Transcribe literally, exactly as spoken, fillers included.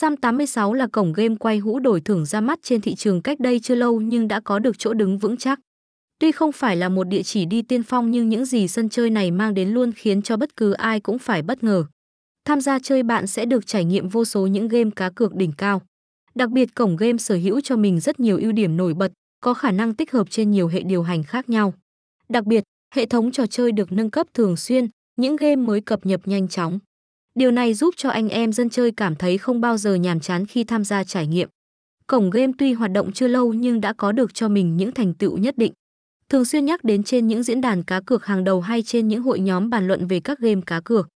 Sam tám mươi sáu là cổng game quay hũ đổi thưởng ra mắt trên thị trường cách đây chưa lâu nhưng đã có được chỗ đứng vững chắc. Tuy không phải là một địa chỉ đi tiên phong nhưng những gì sân chơi này mang đến luôn khiến cho bất cứ ai cũng phải bất ngờ. Tham gia chơi bạn sẽ được trải nghiệm vô số những game cá cược đỉnh cao. Đặc biệt cổng game sở hữu cho mình rất nhiều ưu điểm nổi bật, có khả năng tích hợp trên nhiều hệ điều hành khác nhau. Đặc biệt, hệ thống trò chơi được nâng cấp thường xuyên, những game mới cập nhật nhanh chóng. Điều này giúp cho anh em dân chơi cảm thấy không bao giờ nhàm chán khi tham gia trải nghiệm. Cổng game tuy hoạt động chưa lâu nhưng đã có được cho mình những thành tựu nhất định. Thường xuyên nhắc đến trên những diễn đàn cá cược hàng đầu hay trên những hội nhóm bàn luận về các game cá cược.